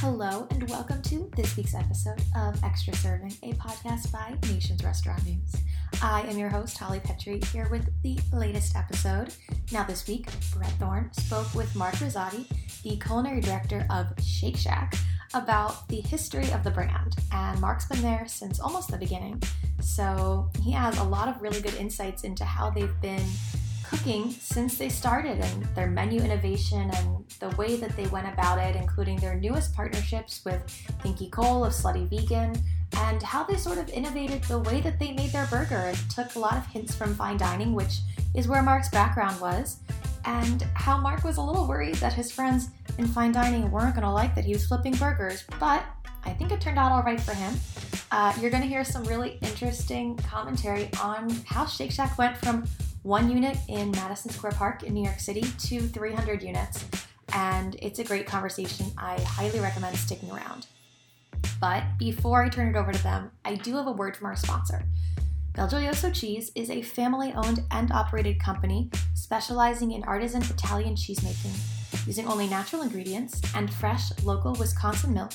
Hello and welcome to this week's episode of Extra Serving, a podcast by Nations Restaurant News. I am your host, Holly Petrie, here with the latest episode. Now this week, Brett Thorne spoke with Mark Rosati, the culinary director of Shake Shack, about the history of the brand. And Mark's been there since almost the beginning, so he has a lot of really good insights into how they've been cooking since they started and their menu innovation and the way that they went about it, including their newest partnerships with Pinky Cole of Slutty Vegan and how they sort of innovated the way that they made their burger and took a lot of hints from fine dining, which is where Mark's background was, and how Mark was a little worried that his friends in fine dining weren't going to like that he was flipping burgers, but I think it turned out all right for him. You're going to hear some really interesting commentary on how Shake Shack went from one unit in Madison Square Park in New York City to 300 units, and it's a great conversation. I highly recommend sticking around. But before I turn it over to them, I do have a word from our sponsor. BelGioioso Cheese is a family-owned and operated company specializing in artisan Italian cheesemaking. Using only natural ingredients and fresh, local Wisconsin milk,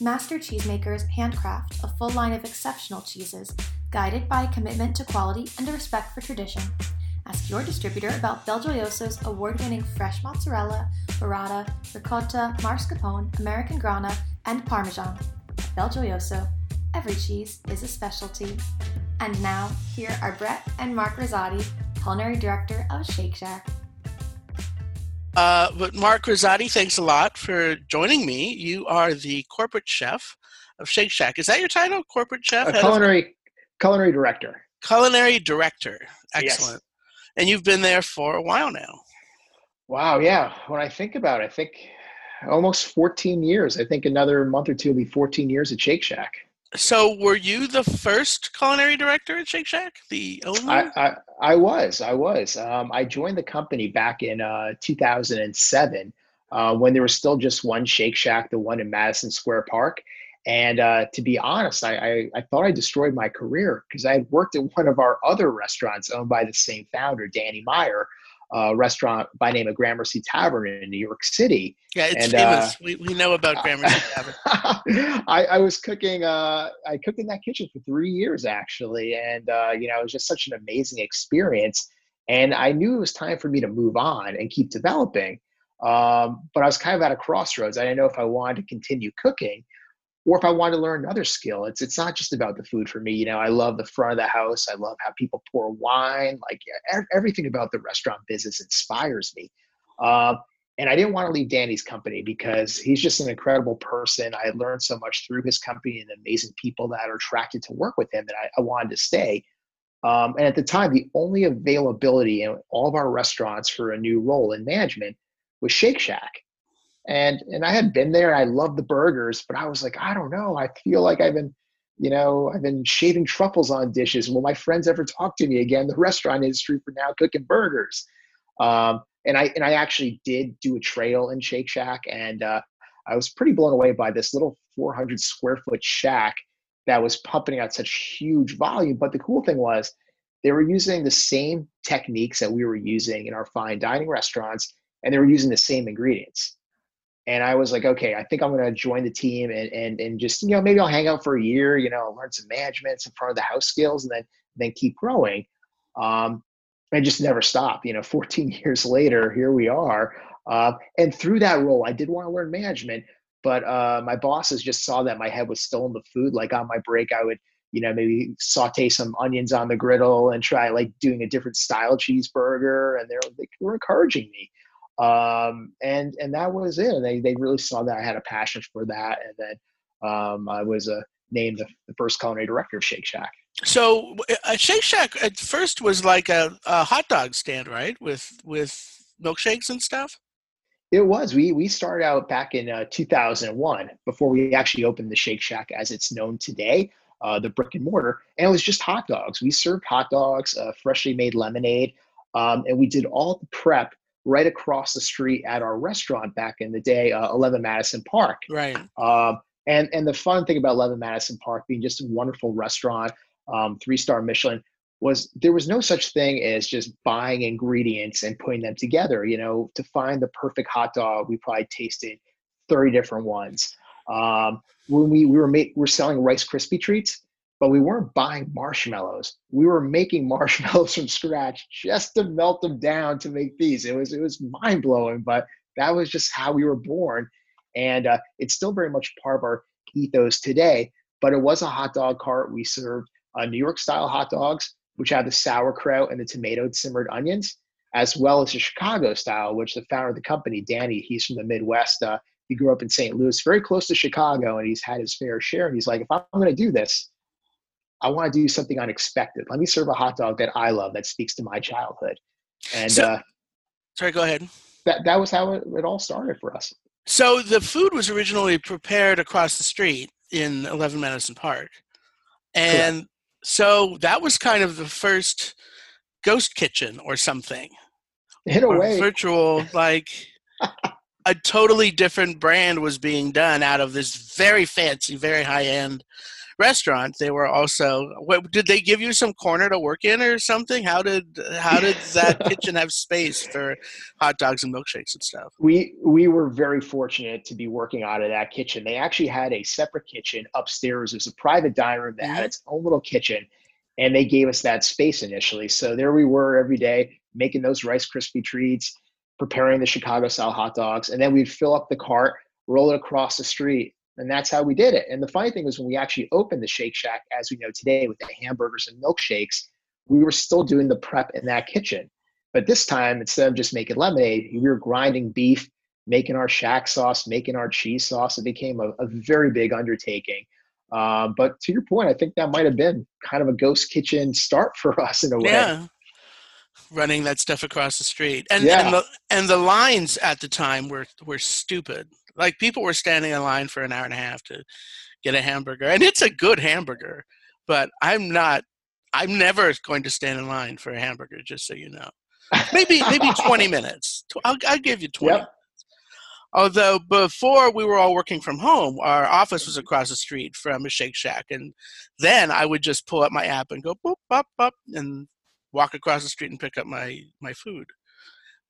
master cheesemakers handcraft a full line of exceptional cheeses, guided by a commitment to quality and a respect for tradition. Ask your distributor about BelGioioso's award-winning fresh mozzarella, burrata, ricotta, mascarpone, American grana, and parmesan. At BelGioioso, every cheese is a specialty. And now, here are Brett and Mark Rosati, culinary director of Shake Shack. But Mark Rosati, thanks a lot for joining me. You are the corporate chef of Shake Shack. Is that your title, corporate chef? Culinary director. Culinary director. Excellent. Yes. And you've been there for a while now. Wow, yeah. When I think about it, I think almost 14 years. I think another month or two will be 14 years at Shake Shack. So were you the first culinary director at Shake Shack? The only? I was. I joined the company back in 2007 when there was still just one Shake Shack, the one in Madison Square Park. And to be honest, I thought I destroyed my career because I had worked at one of our other restaurants owned by the same founder, Danny Meyer, a restaurant by name of Gramercy Tavern in New York City. Yeah, it's famous. We know about Gramercy Tavern. I cooked in that kitchen for 3 years, actually. And, it was just such an amazing experience. And I knew it was time for me to move on and keep developing. But I was kind of at a crossroads. I didn't know if I wanted to continue cooking or if I want to learn another skill. It's not just about the food for me. I love the front of the house. I love how people pour wine. Everything about the restaurant business inspires me. And I didn't want to leave Danny's company because he's just an incredible person. I learned so much through his company and amazing people that are attracted to work with him that I wanted to stay. And at the time, the only availability in all of our restaurants for a new role in management was Shake Shack. And I had been there. I loved the burgers, but I was like, I don't know. I feel like I've been shaving truffles on dishes. Will my friends ever talk to me again? The restaurant industry for now cooking burgers. And I actually did do a trail in Shake Shack, and I was pretty blown away by this little 400 square foot shack that was pumping out such huge volume. But the cool thing was they were using the same techniques that we were using in our fine dining restaurants, and they were using the same ingredients. And I was like, okay, I think I'm going to join the team and just, maybe I'll hang out for a year, learn some management, some front of the house skills, and then keep growing. And just never stop, 14 years later, here we are. And through that role, I did want to learn management, but my bosses just saw that my head was still in the food. Like on my break, I would, maybe saute some onions on the griddle and try doing a different style cheeseburger. And they were encouraging me. And that was it. They really saw that I had a passion for that. And then I was named the first culinary director of Shake Shack. So Shake Shack at first was like a hot dog stand, right? With milkshakes and stuff? It was. We started out back in 2001 before we actually opened the Shake Shack as it's known today, the brick and mortar. And it was just hot dogs. We served hot dogs, freshly made lemonade, and we did all the prep right across the street at our restaurant back in the day, 11 Madison Park. Right. And the fun thing about 11 Madison Park being just a wonderful restaurant, 3-star Michelin, was there was no such thing as just buying ingredients and putting them together. To find the perfect hot dog, we probably tasted 30 different ones. When we were selling Rice Krispie treats, but we weren't buying marshmallows. We were making marshmallows from scratch just to melt them down to make these. It was mind blowing, but that was just how we were born. And it's still very much part of our ethos today, but it was a hot dog cart. We served New York style hot dogs, which had the sauerkraut and the tomatoed simmered onions, as well as the Chicago style, which the founder of the company, Danny, he's from the Midwest. He grew up in St. Louis, very close to Chicago, and he's had his fair share. And he's like, if I'm going to do this, I want to do something unexpected. Let me serve a hot dog that I love, that speaks to my childhood. And so, sorry, go ahead. That was how it all started for us. So the food was originally prepared across the street in 11 Madison Park. And correct. So that was kind of the first ghost kitchen or something. In a way. Virtual, like a totally different brand was being done out of this very fancy, very high-end restaurant. They were also, did they give you some corner to work in or something? How did that kitchen have space for hot dogs and milkshakes and stuff? We were very fortunate to be working out of that kitchen. They actually had a separate kitchen upstairs. It was a private dining room that had its own little kitchen, and they gave us that space initially. So there we were every day making those Rice Krispie treats, preparing the Chicago-style hot dogs, and then we'd fill up the cart, roll it across the street, and that's how we did it. And the funny thing was, when we actually opened the Shake Shack, as we know today, with the hamburgers and milkshakes, we were still doing the prep in that kitchen. But this time, instead of just making lemonade, we were grinding beef, making our shack sauce, making our cheese sauce. It became a very big undertaking. But to your point, I think that might have been kind of a ghost kitchen start for us in a way. Yeah. Running that stuff across the street. And the lines at the time were stupid. Like, people were standing in line for an hour and a half to get a hamburger. And it's a good hamburger, but I'm never going to stand in line for a hamburger, just so you know. Maybe 20 minutes. I'll give you 20. Yep. Although before we were all working from home, our office was across the street from a Shake Shack. And then I would just pull up my app and go boop, bop, bop, and walk across the street and pick up my food.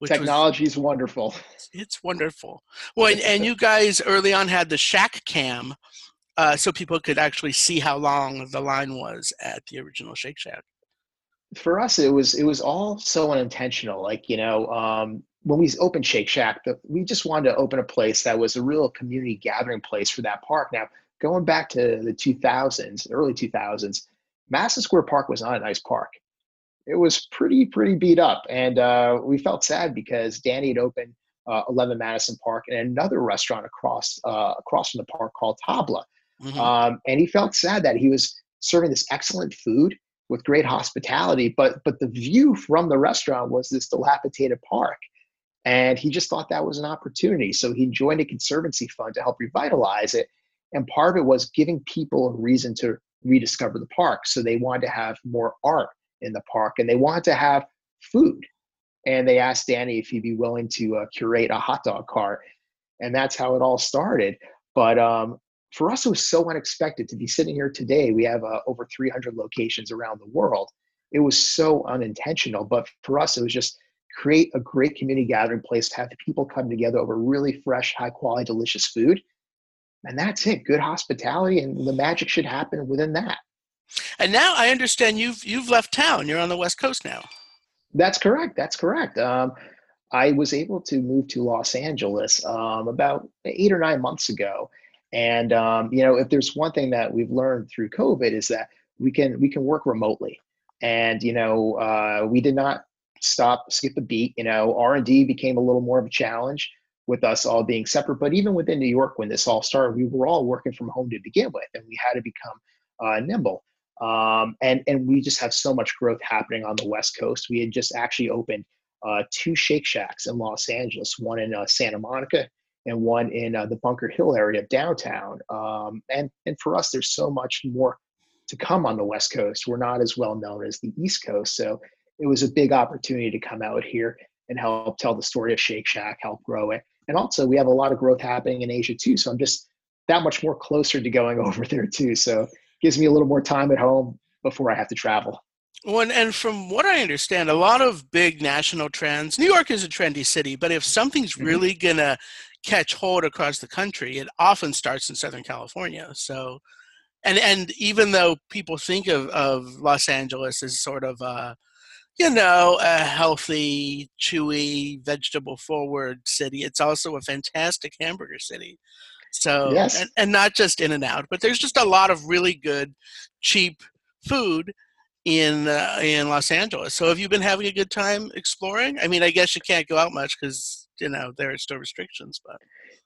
Technology is wonderful. It's wonderful. Well, and you guys early on had the Shack Cam, so people could actually see how long the line was at the original Shake Shack. For us, it was all so unintentional. Like, you know, when we opened Shake Shack, we just wanted to open a place that was a real community gathering place for that park. Now, going back to the 2000s, early 2000s, Madison Square Park was not a nice park. It was pretty beat up. And we felt sad because Danny had opened 11 Madison Park and another restaurant across from the park called Tabla. Mm-hmm. And he felt sad that he was serving this excellent food with great hospitality, but the view from the restaurant was this dilapidated park. And he just thought that was an opportunity. So he joined a conservancy fund to help revitalize it. And part of it was giving people a reason to rediscover the park. So they wanted to have more art in the park, and they wanted to have food. And they asked Danny if he'd be willing to curate a hot dog cart. And that's how it all started. But for us, it was so unexpected to be sitting here today. We have over 300 locations around the world. It was so unintentional, but for us, it was just create a great community gathering place to have the people come together over really fresh, high quality, delicious food. And that's it, good hospitality, and the magic should happen within that. And now I understand you've left town. You're on the West Coast now. That's correct. I was able to move to Los Angeles about 8 or 9 months ago. And, you know, if there's one thing that we've learned through COVID is that we can work remotely. And, you know, we did not skip a beat. You know, R&D became a little more of a challenge with us all being separate. But even within New York, when this all started, we were all working from home to begin with, and we had to become nimble. And we just have so much growth happening on the West Coast. We had just actually opened 2 Shake Shacks in Los Angeles, one in Santa Monica and one in the Bunker Hill area of downtown. And for us, there's so much more to come on the West Coast. We're not as well known as the East Coast. So it was a big opportunity to come out here and help tell the story of Shake Shack, help grow it. And also we have a lot of growth happening in Asia too. So I'm just that much more closer to going over there too. So gives me a little more time at home before I have to travel. Well, and from what I understand, a lot of big national trends, New York is a trendy city, but if something's really going to catch hold across the country, it often starts in Southern California. So, and even though people think of Los Angeles as sort of a healthy, chewy, vegetable-forward city, it's also a fantastic hamburger city. So, yes. and not just In-N-Out, but there's just a lot of really good, cheap food in Los Angeles. So have you been having a good time exploring? I mean, I guess you can't go out much because, there are still restrictions, but.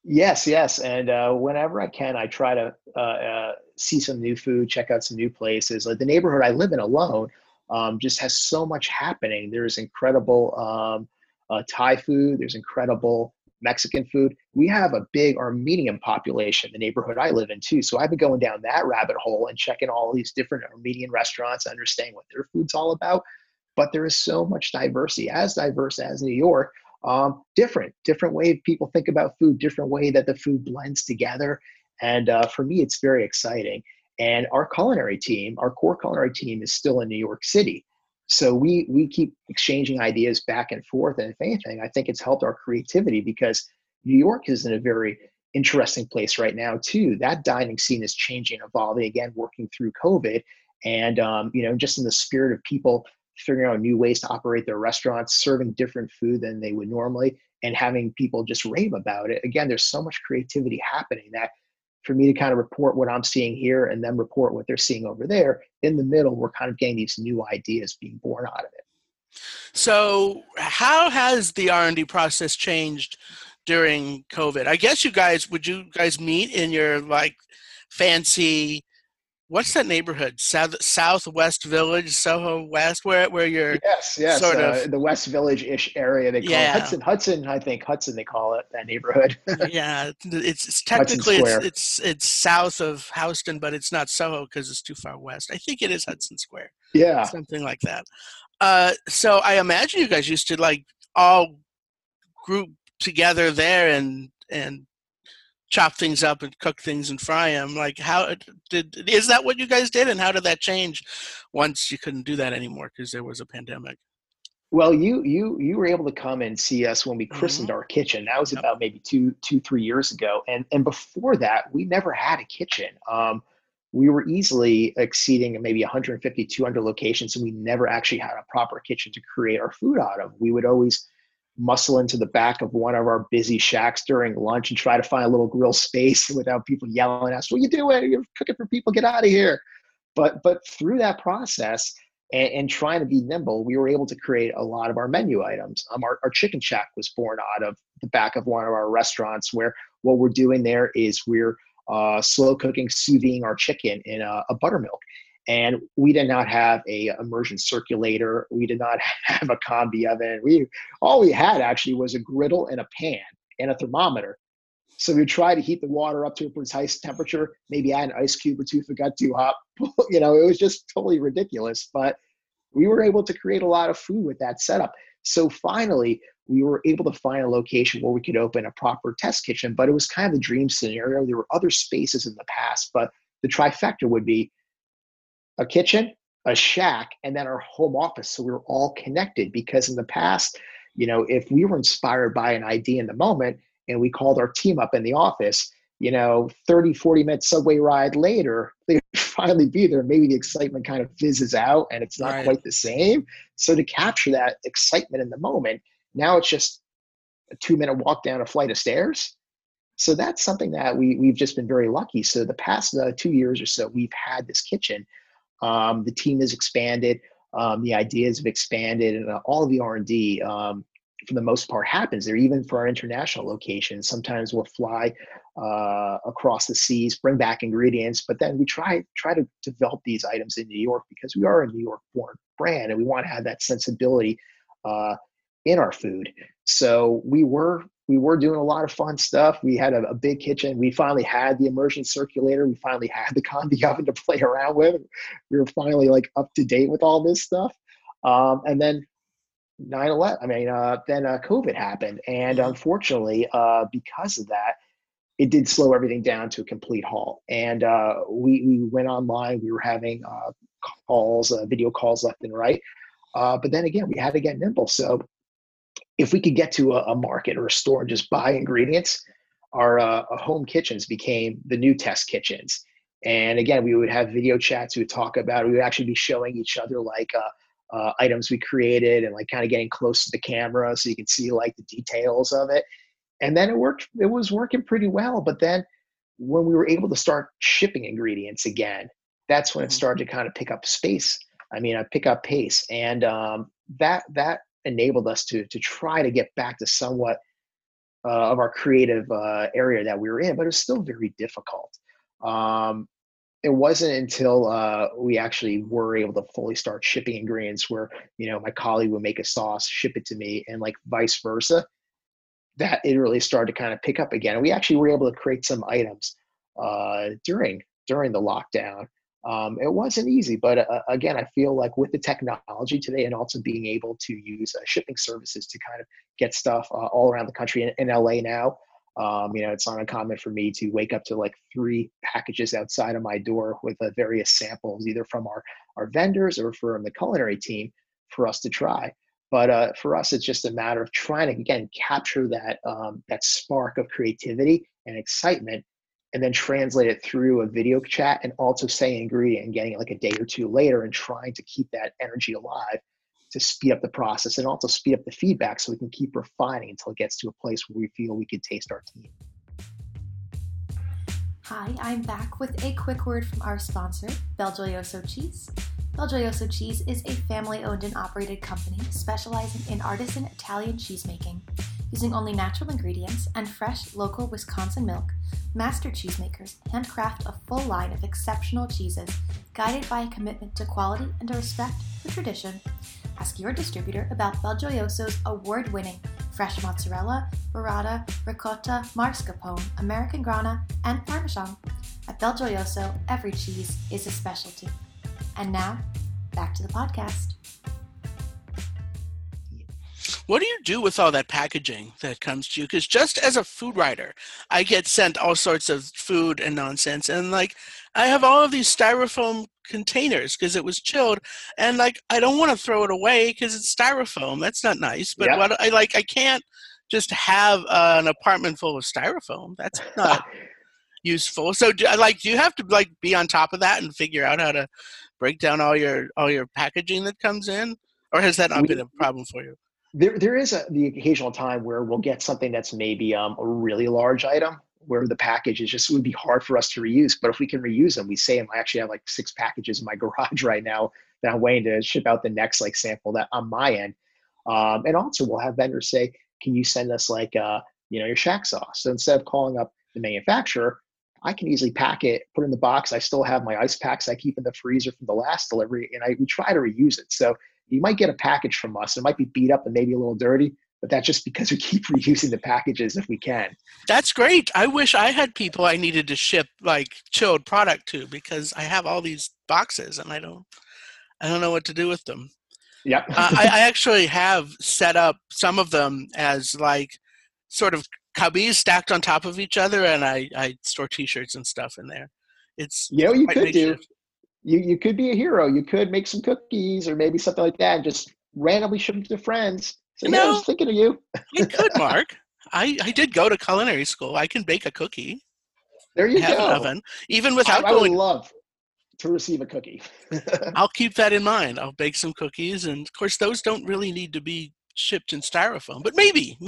Yes. And whenever I can, I try to see some new food, check out some new places. Like the neighborhood I live in alone just has so much happening. There's incredible Thai food. There's incredible Mexican food. We have a big Armenian population, the neighborhood I live in too. So I've been going down that rabbit hole and checking all these different Armenian restaurants, understanding what their food's all about. But there is so much diversity, as diverse as New York, different way people think about food, different way that the food blends together. And for me, it's very exciting. And our core culinary team is still in New York City. So we keep exchanging ideas back and forth. And if anything, I think it's helped our creativity because New York is in a very interesting place right now too. That dining scene is changing, evolving again, working through COVID. And, just in the spirit of people figuring out new ways to operate their restaurants, serving different food than they would normally, and having people just rave about it. Again, there's so much creativity happening that for me to kind of report what I'm seeing here and then report what they're seeing over there, in the middle, we're kind of getting these new ideas being born out of it. So how has the R&D process changed during COVID? I guess would you guys meet in your fancy, what's that neighborhood? Southwest Village, Soho West, where you're yes, sort of the West Village-ish area. They call it Hudson. They call it that neighborhood. Yeah, it's technically it's south of Houston, but it's not Soho because it's too far west. I think it is Hudson Square. Yeah, something like that. So I imagine you guys used to all group together there and chop things up and cook things and fry them. Is that what you guys did? And how did that change once you couldn't do that anymore because there was a pandemic? Well, you were able to come and see us when we christened our kitchen. That was about maybe two, 3 years ago. And before that, we never had a kitchen. We were easily exceeding maybe 150, 200 locations, and we never actually had a proper kitchen to create our food out of. We would always muscle into the back of one of our busy shacks during lunch and try to find a little grill space without people yelling at us, "What are you doing? You're cooking for people. Get out of here." But through that process and trying to be nimble, we were able to create a lot of our menu items. Our chicken shack was born out of the back of one of our restaurants, where what we're doing there is we're slow cooking, sous vide our chicken in a buttermilk. And we did not have a immersion circulator. We did not have a combi oven. All we had actually was a griddle and a pan and a thermometer. So we would try to heat the water up to a precise temperature, maybe add an ice cube or two if it got too hot. It was just totally ridiculous. But we were able to create a lot of food with that setup. So finally, we were able to find a location where we could open a proper test kitchen. But it was kind of the dream scenario. There were other spaces in the past, but the trifecta would be a kitchen, a shack, and then our home office. So we were all connected, because in the past, if we were inspired by an idea in the moment and we called our team up in the office, 30, 40-minute subway ride later, they'd finally be there. Maybe the excitement kind of fizzes out and it's not quite the same. So to capture that excitement in the moment, now it's just a 2-minute walk down a flight of stairs. So that's something that we've just been very lucky. So the past 2 years or so, we've had this kitchen. The team has expanded, the ideas have expanded, and all the R&D, for the most part, happens there, even for our international locations. Sometimes we'll fly across the seas, bring back ingredients, but then we try to develop these items in New York, because we are a New York-born brand, and we want to have that sensibility in our food. So we were doing a lot of fun stuff. We had a big kitchen. We finally had the immersion circulator. We finally had the combi oven to play around with. We were finally up to date with all this stuff. And then 9/11, COVID happened. And unfortunately, because of that, it did slow everything down to a complete halt. And we went online. We were having calls, video calls left and right. But then again, we had to get nimble. So if we could get to a market or a store and just buy ingredients, our home kitchens became the new test kitchens. And again, we would have video chats. We would talk about it. We would actually be showing each other like items we created and like kind of getting close to the camera so you can see like the details of it. And then it worked. It was working pretty well. But then when we were able to start shipping ingredients again, that's when it started to kind of pick up space. I mean, pick up pace. And that enabled us to try to get back to somewhat of our creative area that we were in, but it was still very difficult. It wasn't until we actually were able to fully start shipping ingredients where, you know, my colleague would make a sauce, ship it to me, and like vice versa, that it really started to kind of pick up again. And we actually were able to create some items during the lockdown. It wasn't easy, but again, I feel like with the technology today and also being able to use shipping services to kind of get stuff all around the country. In LA now, you know, it's not uncommon for me to wake up to like 3 packages outside of my door with various samples, either from our vendors or from the culinary team for us to try. But for us, it's just a matter of trying to, again, capture that spark of creativity and excitement, and then translate it through a video chat and also say an ingredient and getting it like a day or 2 later and trying to keep that energy alive to speed up the process and also speed up the feedback so we can keep refining until it gets to a place where we feel we can taste our team. Hi, I'm back with a quick word from our sponsor, BelGioioso Cheese. BelGioioso Cheese is a family-owned and operated company specializing in artisan Italian cheesemaking. Using only natural ingredients and fresh, local Wisconsin milk, master cheesemakers handcraft a full line of exceptional cheeses, guided by a commitment to quality and a respect for tradition. Ask your distributor about BelGioioso's award-winning fresh mozzarella, burrata, ricotta, mascarpone, American Grana, and Parmesan. At BelGioioso, every cheese is a specialty. And now, back to the podcast. What do you do with all that packaging that comes to you? Because just as a food writer, I get sent all sorts of food and nonsense. And like, I have all of these styrofoam containers because it was chilled. And like, I don't want to throw it away because it's styrofoam. That's not nice. But yeah. I can't just have an apartment full of styrofoam. That's not useful. So do you have to like be on top of that and figure out how to break down all your packaging that comes in? Or has that not been a problem for you? There is the occasional time where we'll get something that's maybe a really large item where the package is just, it would be hard for us to reuse. But if we can reuse them, we say, and I actually have like 6 packages in my garage right now that I'm waiting to ship out the next like sample that on my end. And also we'll have vendors say, can you send us like, you know, your shack sauce? So instead of calling up the manufacturer, I can easily pack it, put it in the box. I still have my ice packs I keep in the freezer from the last delivery, and we try to reuse it. So you might get a package from us. It might be beat up and maybe a little dirty, but that's just because we keep reusing the packages if we can. That's great. I wish I had people I needed to ship like chilled product to, because I have all these boxes and I don't know what to do with them. Yeah. I actually have set up some of them as like sort of cubbies stacked on top of each other, and I store T-shirts and stuff in there. It's you could do. You could be a hero. You could make some cookies or maybe something like that and just randomly ship them to friends. So, yeah, I was thinking of you. You could, Mark. I did go to culinary school. I can bake a cookie. There you go. Have an oven. Even without going. I would love to receive a cookie. I'll keep that in mind. I'll bake some cookies. And, of course, those don't really need to be shipped in styrofoam. But maybe.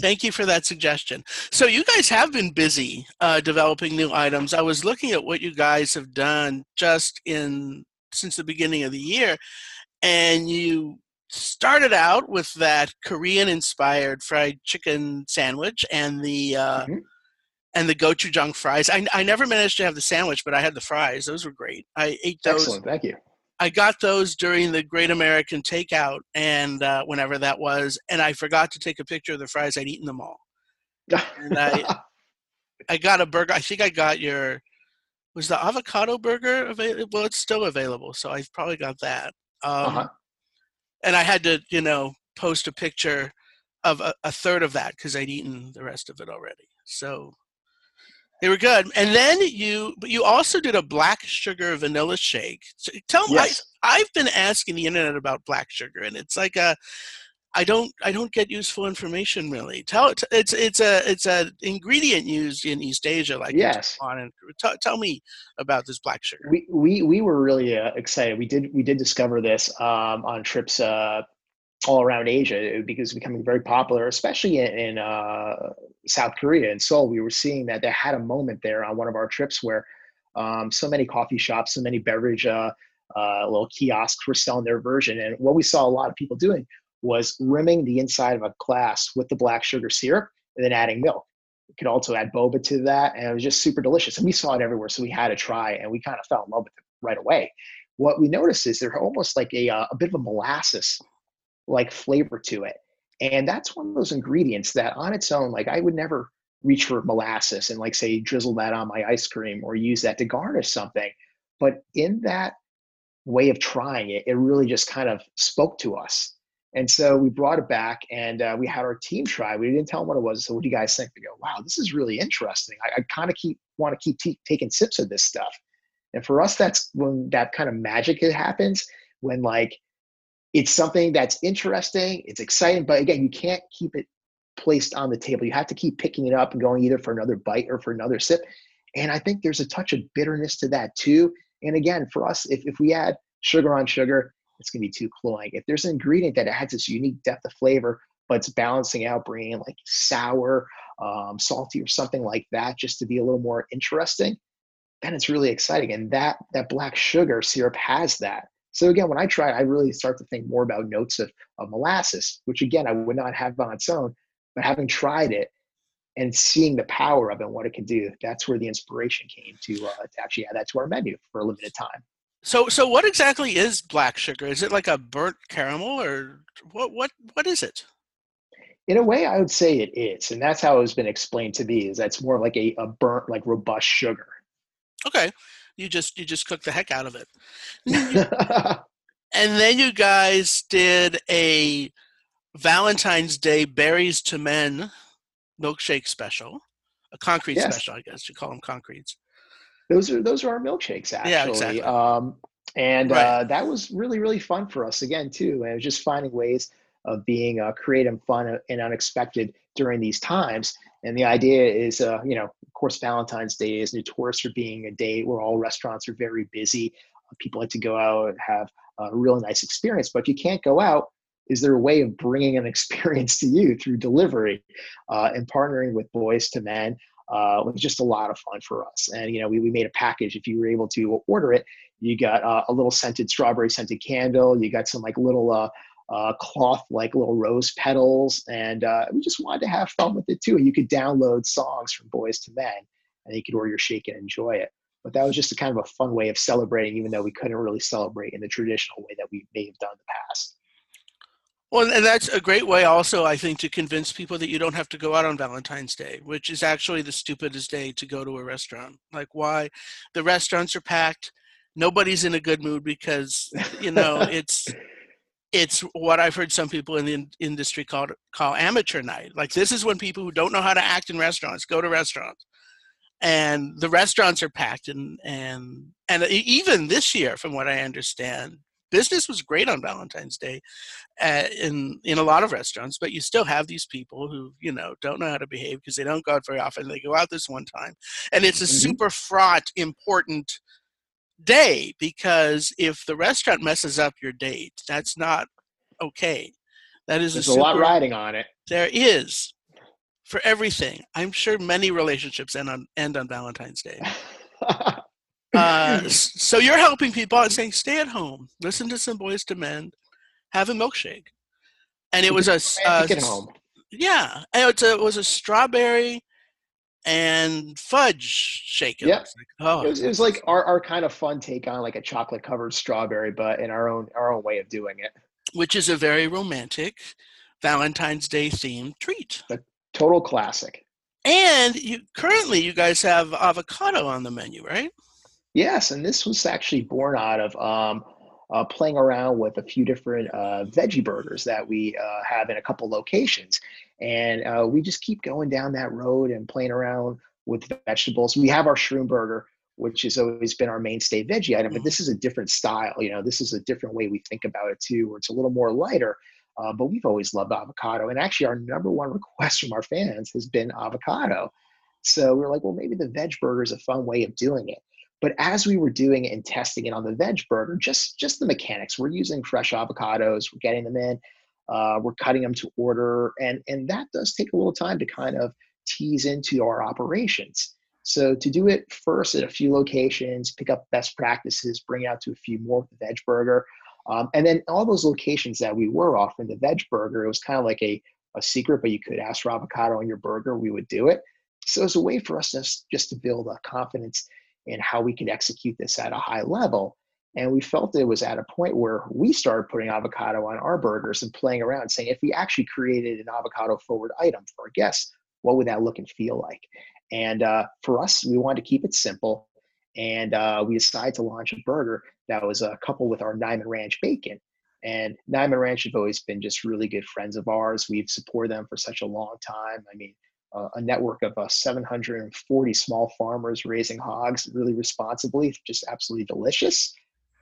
Thank you for that suggestion. So you guys have been busy developing new items. I was looking at what you guys have done just since the beginning of the year, and you started out with that Korean-inspired fried chicken sandwich and the gochujang fries. I never managed to have the sandwich, but I had the fries. Those were great. I ate those. Excellent. Thank you. I got those during the Great American Takeout and whenever that was, and I forgot to take a picture of the fries. I'd eaten them all. And I got a burger. I think I got was the avocado burger available? Well, it's still available, so I've probably got that. And I had to, post a picture of a third of that because I'd eaten the rest of it already. So they were good. And then you also did a black sugar vanilla shake. So tell me, yes. I've been asking the internet about black sugar, and it's like I don't get useful information really. It's a ingredient used in East Asia, like yes. And tell me about this black sugar. We were really excited. We did discover this on trips all around Asia because it's becoming very popular, especially in South Korea and Seoul. We were seeing that they had a moment there on one of our trips where so many coffee shops, so many beverage little kiosks were selling their version, and what we saw a lot of people doing was rimming the inside of a glass with the black sugar syrup and then adding milk. You could also add boba to that, and it was just super delicious. And we saw it everywhere, so we had to try, and we kind of fell in love with it right away. What we noticed is there's almost like a bit of a molasses-like flavor to it. And that's one of those ingredients that on its own, like I would never reach for molasses and like say drizzle that on my ice cream or use that to garnish something. But in that way of trying it, it really just kind of spoke to us. And so we brought it back, and we had our team try. We didn't tell them what it was. So what do you guys think? We go, wow, this is really interesting. I kind of want to keep taking sips of this stuff. And for us, that's when that kind of magic happens, when like it's something that's interesting, it's exciting, but again, you can't keep it placed on the table. You have to keep picking it up and going either for another bite or for another sip. And I think there's a touch of bitterness to that too. And again, for us, if we add sugar on sugar, it's going to be too cloying. If there's an ingredient that adds this unique depth of flavor, but it's balancing out, bringing like sour, salty or something like that, just to be a little more interesting, then it's really exciting. And that black sugar syrup has that. So again, when I try it, I really start to think more about notes of molasses, which again, I would not have on its own, but having tried it and seeing the power of it and what it can do, that's where the inspiration came to actually add that to our menu for a limited time. So what exactly is black sugar? Is it like a burnt caramel, or what is it? In a way, I would say it is, and that's how it's been explained to me, is that's more like a burnt, like robust sugar. Okay. You just cook the heck out of it. And then you guys did a Valentine's Day Boyz II Men milkshake special, a concrete yes. special, I guess you call them concretes. Those are our milkshakes, actually. Yeah, exactly. That was really, really fun for us again, too. And it was just finding ways of being creative, fun, and unexpected during these times. And the idea is, of course, Valentine's Day is notorious for being a day where all restaurants are very busy. People like to go out and have a real nice experience. But if you can't go out, is there a way of bringing an experience to you through delivery and partnering with Boyz II Men? It was just a lot of fun for us. And, we made a package. If you were able to order it, you got a little scented strawberry scented candle. You got some like little cloth, like little rose petals. And we just wanted to have fun with it too. You could download songs from Boyz II Men and you could order your shake and enjoy it. But that was just a kind of a fun way of celebrating, even though we couldn't really celebrate in the traditional way that we may have done in the past. Well, and that's a great way also, I think, to convince people that you don't have to go out on Valentine's Day, which is actually the stupidest day to go to a restaurant. Like, why? The restaurants are packed. Nobody's in a good mood because, it's what I've heard some people in the industry call amateur night. Like, this is when people who don't know how to act in restaurants go to restaurants. And the restaurants are packed. And even this year, from what I understand, business was great on Valentine's Day in a lot of restaurants, but you still have these people who, don't know how to behave because they don't go out very often. They go out this one time. And it's a super fraught, important day because if the restaurant messes up your date, that's not okay. There's a lot riding on it. There is for everything. I'm sure many relationships end on Valentine's Day. So you're helping people out and saying, stay at home, listen to some Boyz II Men, have a milkshake. And it was a strawberry and fudge shake. Yep. It was like our kind of fun take on like a chocolate covered strawberry, but in our own way of doing it, which is a very romantic Valentine's Day themed treat. A total classic. And you guys have avocado on the menu, right? Yes, and this was actually born out of playing around with a few different veggie burgers that we have in a couple locations. And we just keep going down that road and playing around with vegetables. We have our shroom burger, which has always been our mainstay veggie item, but this is a different style. This is a different way we think about it too, where it's a little more lighter. But we've always loved avocado. And actually our number one request from our fans has been avocado. So we were like, well, maybe the veg burger is a fun way of doing it. But as we were doing it and testing it on the veg burger, just the mechanics, we're using fresh avocados, we're getting them in, we're cutting them to order. And that does take a little time to kind of tease into our operations. So to do it first at a few locations, pick up best practices, bring it out to a few more with the veg burger. And then all those locations that we were offering the veg burger, it was kind of like a secret, but you could ask for avocado on your burger, we would do it. So it's a way for us just to build a confidence in how we could execute this at a high level. And we felt it was at a point where we started putting avocado on our burgers and playing around saying, if we actually created an avocado forward item for our guests, what would that look and feel like? And for us, we wanted to keep it simple. And we decided to launch a burger that was coupled with our Niman Ranch bacon. And Niman Ranch have always been just really good friends of ours. We've supported them for such a long time. I mean, a network of 740 small farmers raising hogs really responsibly, just absolutely delicious.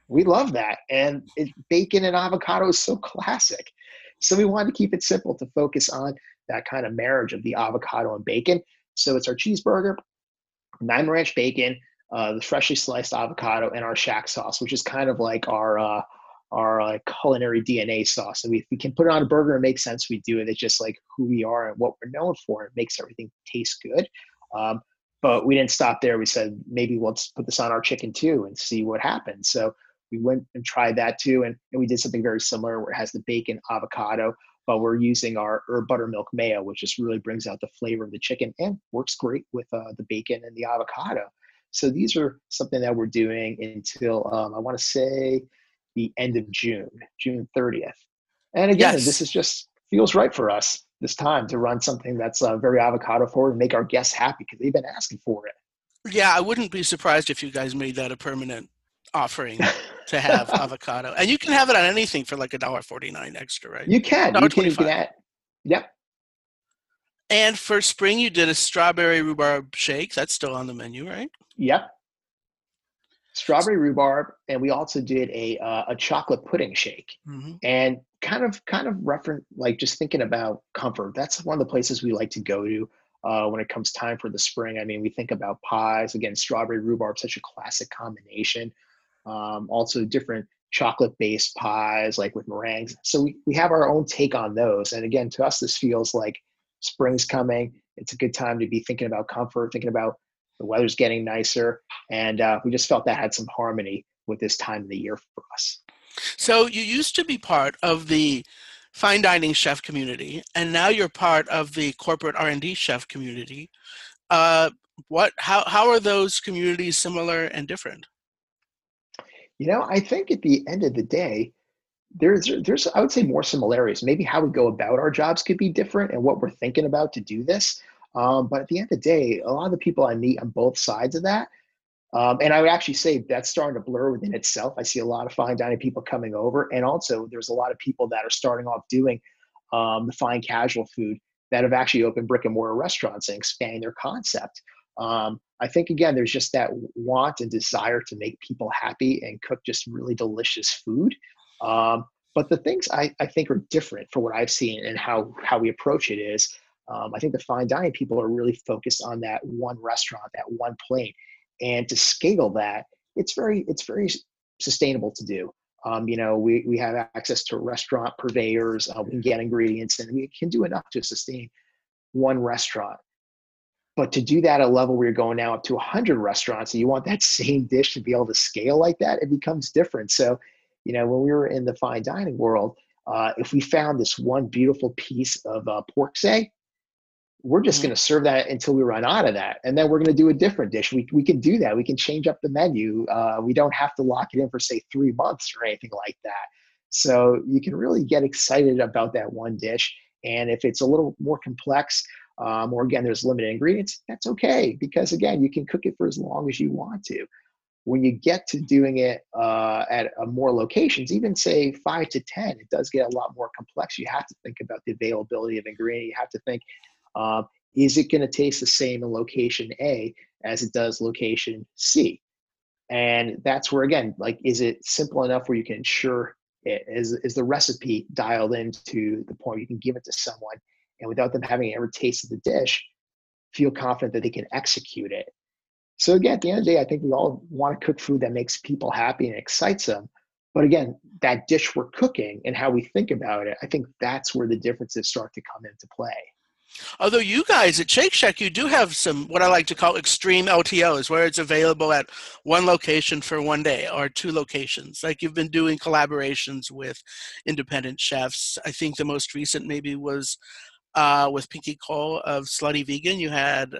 We love that. And bacon and avocado is so classic. So we wanted to keep it simple to focus on that kind of marriage of the avocado and bacon. So it's our cheeseburger, Niman Ranch bacon, the freshly sliced avocado, and our shack sauce, which is kind of like our culinary DNA sauce. And we can put it on a burger and make sense. We do it. It's just like who we are and what we're known for. It makes everything taste good. But we didn't stop there. We said, maybe we'll just put this on our chicken too and see what happens. So we went and tried that too. And we did something very similar where it has the bacon avocado, but we're using our buttermilk mayo, which just really brings out the flavor of the chicken and works great with the bacon and the avocado. So these are something that we're doing until, I want to say, the end of June, June 30th. And again, yes, this is just feels right for us this time to run something that's very avocado forward and make our guests happy because they've been asking for it. Yeah, I wouldn't be surprised if you guys made that a permanent offering to have avocado. And you can have it on anything for like $1.49 extra, right? You can. $1.25. Yep. And for spring, you did a strawberry rhubarb shake. That's still on the menu, right? Yep. Strawberry rhubarb, and we also did a chocolate pudding shake. Mm-hmm. And kind of reference, like just thinking about comfort. That's one of the places we like to go to when it comes time for the spring. I mean, we think about pies. Again, strawberry rhubarb, such a classic combination. Also different chocolate-based pies, like with meringues. So we have our own take on those. And again, to us, this feels like spring's coming. It's a good time to be thinking about comfort, thinking about the weather's getting nicer. And we just felt that had some harmony with this time of the year for us. So you used to be part of the fine dining chef community, and now you're part of the corporate R&D chef community. How are those communities similar and different? You know, I think at the end of the day, there's I would say more similarities. Maybe how we go about our jobs could be different and what we're thinking about to do this. But at the end of the day, a lot of the people I meet on both sides of that, and I would actually say that's starting to blur within itself. I see a lot of fine dining people coming over, and also there's a lot of people that are starting off doing the fine casual food that have actually opened brick and mortar restaurants and expanding their concept. I think, again, there's just that want and desire to make people happy and cook just really delicious food. But the things I think are different for what I've seen and how we approach it is, I think the fine dining people are really focused on that one restaurant, that one plate, and to scale that, it's very sustainable to do. You know, we have access to restaurant purveyors, we can get ingredients, and we can do enough to sustain one restaurant. But to do that at a level where you're going now up to 100 restaurants, and you want that same dish to be able to scale like that, it becomes different. So, you know, when we were in the fine dining world, if we found this one beautiful piece of pork, say, we're just going to serve that until we run out of that. And then we're going to do a different dish. We can do that. We can change up the menu. We don't have to lock it in for, say, 3 months or anything like that. So you can really get excited about that one dish. And if it's a little more complex, or again, there's limited ingredients, that's okay. Because again, you can cook it for as long as you want to. When you get to doing it at more locations, even say 5 to 10, it does get a lot more complex. You have to think about the availability of ingredient. You have to think, is it going to taste the same in location A as it does location C? And that's where, again, like, is it simple enough where you can ensure Is the recipe dialed into the point you can give it to someone and without them having ever tasted the dish, feel confident that they can execute it. So again, at the end of the day, I think we all want to cook food that makes people happy and excites them. But again, that dish we're cooking and how we think about it, I think that's where the differences start to come into play. Although you guys at Shake Shack, you do have some what I like to call extreme LTOs, where it's available at one location for one day or two locations. Like you've been doing collaborations with independent chefs. I think the most recent maybe was with Pinky Cole of Slutty Vegan. You had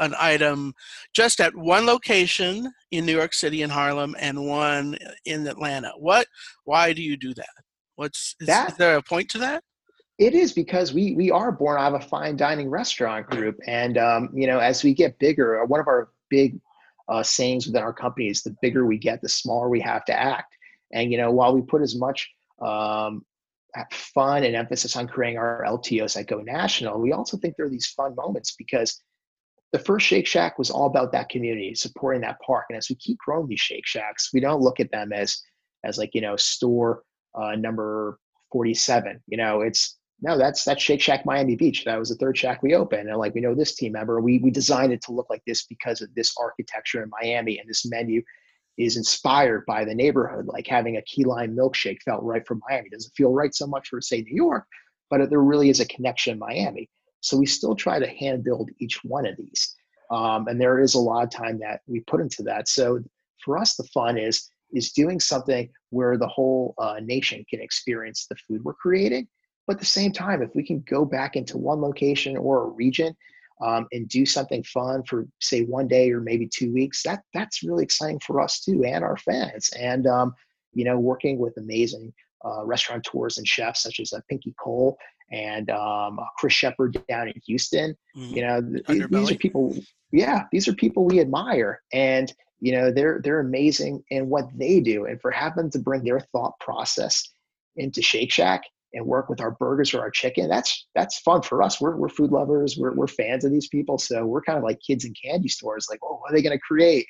an item just at one location in New York City in Harlem and one in Atlanta. Why do you do that? Is there a point to that? It is because we are born out of a fine dining restaurant group. And, as we get bigger, one of our big sayings within our company is the bigger we get, the smaller we have to act. And, while we put as much fun and emphasis on creating our LTOs that go national, we also think there are these fun moments because the first Shake Shack was all about that community, supporting that park. And as we keep growing these Shake Shacks, we don't look at them as store number 47. That's Shake Shack Miami Beach. That was the third shack we opened. And we know this team member, we designed it to look like this because of this architecture in Miami. And this menu is inspired by the neighborhood. Like having a key lime milkshake felt right for Miami. Doesn't feel right so much for, say, New York, but there really is a connection in Miami. So we still try to hand build each one of these. And there is a lot of time that we put into that. So for us, the fun is doing something where the whole nation can experience the food we're creating. But at the same time, if we can go back into one location or a region and do something fun for, say, one day or maybe 2 weeks, that's really exciting for us too and our fans. And, working with amazing restaurateurs and chefs such as Pinky Cole and Chris Shepherd down in Houston, Underbelly. These are people we admire, and they're amazing in what they do, and for having them to bring their thought process into Shake Shack and work with our burgers or our chicken, that's fun for us. We're food lovers, we're fans of these people, so we're kind of like kids in candy stores, like, oh, what are they going to create?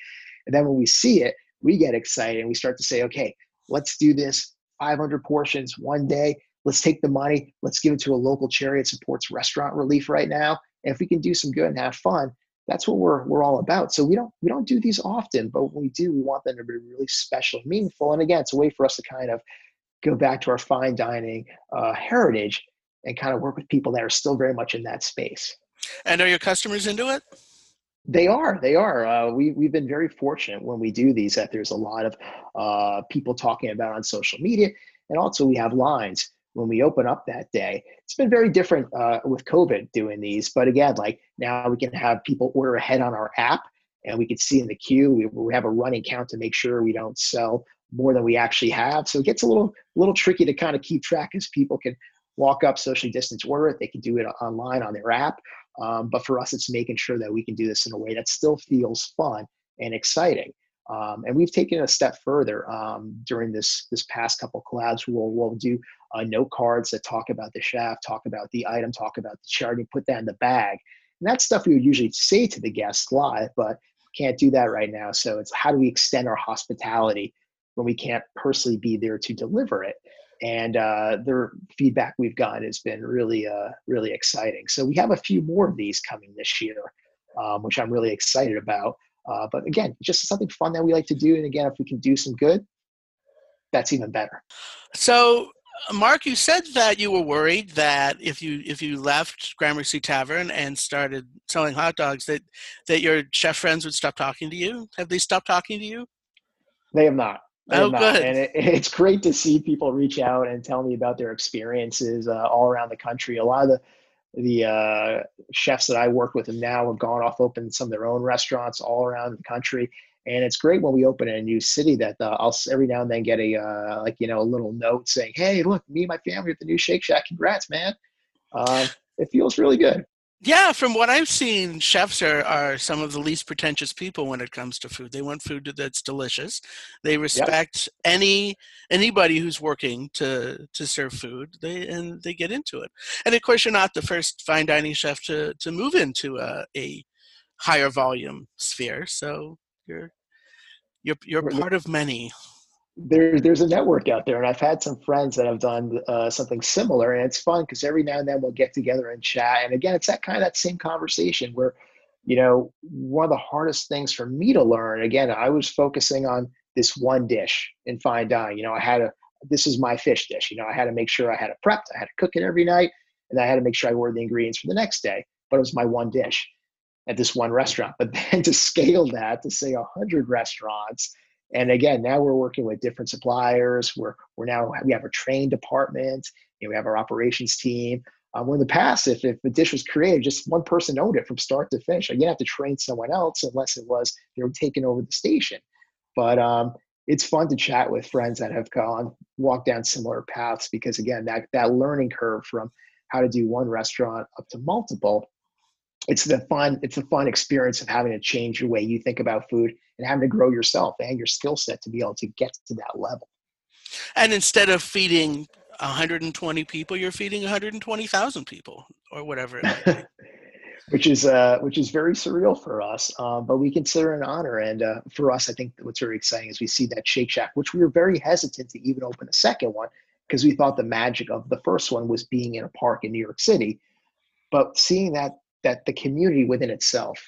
And then when we see it, we get excited and we start to say, okay, let's do this 500 portions one day. Let's take the money. Let's give it to a local charity that supports restaurant relief right now. And if we can do some good and have fun, that's what we're all about. So we don't do these often, but when we do, we want them to be really special, meaningful. And again, it's a way for us to kind of go back to our fine dining heritage and kind of work with people that are still very much in that space. And are your customers into it? They are. We've been very fortunate when we do these that there's a lot of people talking about on social media. And also we have lines when we open up that day. It's been very different with COVID doing these, but again, like now we can have people order ahead on our app and we can see in the queue, we have a running count to make sure we don't sell more than we actually have. So it gets a little tricky to kind of keep track as people can walk up, socially distance, order it. They can do it online on their app. But for us, it's making sure that we can do this in a way that still feels fun and exciting. And we've taken it a step further during this past couple collabs. We'll do note cards that talk about the chef, talk about the item, talk about the charity, put that in the bag. And that's stuff we would usually say to the guests live, but can't do that right now. So it's how do we extend our hospitality when we can't personally be there to deliver it? And the feedback we've gotten has been really, really exciting. So we have a few more of these coming this year, which I'm really excited about. But again, just something fun that we like to do. And again, if we can do some good, that's even better. So, Mark, you said that you were worried that if you left Gramercy Tavern and started selling hot dogs, that your chef friends would stop talking to you. Have they stopped talking to you? They have not. Good. And it's great to see people reach out and tell me about their experiences all around the country. A lot of the chefs that I work with and now have gone off open some of their own restaurants all around the country. And it's great when we open in a new city that I'll every now and then get a little note saying, hey, look, me and my family at the new Shake Shack. Congrats, man. It feels really good. Yeah, from what I've seen, chefs are some of the least pretentious people when it comes to food. They want food that's delicious. They respect anybody who's working to serve food, and they get into it. And of course, you're not the first fine dining chef to move into a higher volume sphere. So you're part of many. there's a network out there, and I've had some friends that have done something similar, and it's fun because every now and then we'll get together and chat. And again, it's that kind of that same conversation where, you know, one of the hardest things for me to learn, again, I was focusing on this one dish in fine dining. You know, I had this is my fish dish. You know, I had to make sure I had it prepped, I had to cook it every night, and I had to make sure I ordered the ingredients for the next day. But it was my one dish at this one restaurant. But then to scale that to say 100 restaurants. And again, now we're working with different suppliers. We have a train department, and we have our operations team. Well, in the past, if the dish was created, just one person owned it from start to finish. You'd have to train someone else unless it was they were taking over the station. But it's fun to chat with friends that have walked down similar paths, because again, that learning curve from how to do one restaurant up to multiple. It's the fun experience of having to change the way you think about food and having to grow yourself and your skill set to be able to get to that level. And instead of feeding 120 people, you're feeding 120,000 people or whatever it might be. Which is very surreal for us, but we consider it an honor. And for us, I think what's very exciting is we see that Shake Shack, which we were very hesitant to even open a second one because we thought the magic of the first one was being in a park in New York City. But seeing that the community within itself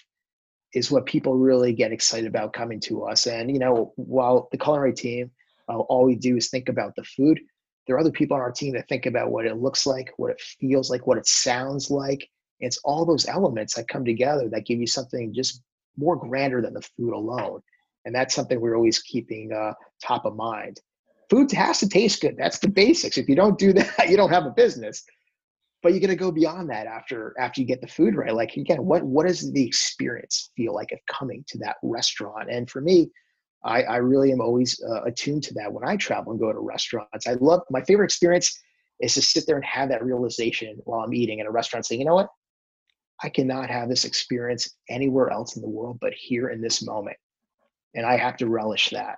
is what people really get excited about coming to us. And, you know, while the culinary team, all we do is think about the food, there are other people on our team that think about what it looks like, what it feels like, what it sounds like. It's all those elements that come together that give you something just more grander than the food alone. And that's something we're always keeping top of mind. Food has to taste good. That's the basics. If you don't do that, you don't have a business. But you're going to go beyond that after you get the food right. Like, again, what does the experience feel like of coming to that restaurant? And for me, I really am always attuned to that when I travel and go to restaurants. My favorite experience is to sit there and have that realization while I'm eating at a restaurant, saying, you know what? I cannot have this experience anywhere else in the world but here in this moment. And I have to relish that.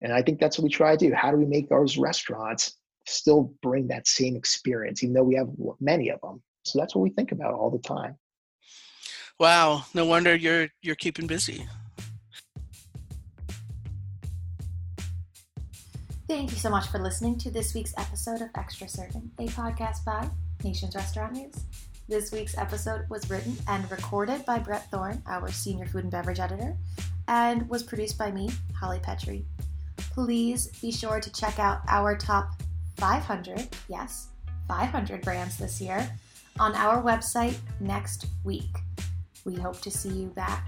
And I think that's what we try to do. How do we make those restaurants still bring that same experience, even though we have many of them? So that's what we think about all the time. Wow. No wonder you're keeping busy. Thank you so much for listening to this week's episode of Extra Serving, a podcast by Nations Restaurant News. This week's episode was written and recorded by Brett Thorne, our senior food and beverage editor, and was produced by me, Holly Petrie. Please be sure to check out our top 500, yes, 500 brands this year on our website next week. We hope to see you back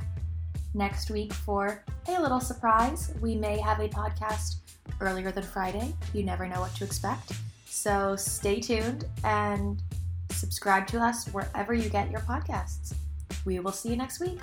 next week for a little surprise. We may have a podcast earlier than Friday. You never know what to expect. So stay tuned and subscribe to us wherever you get your podcasts. We will see you next week.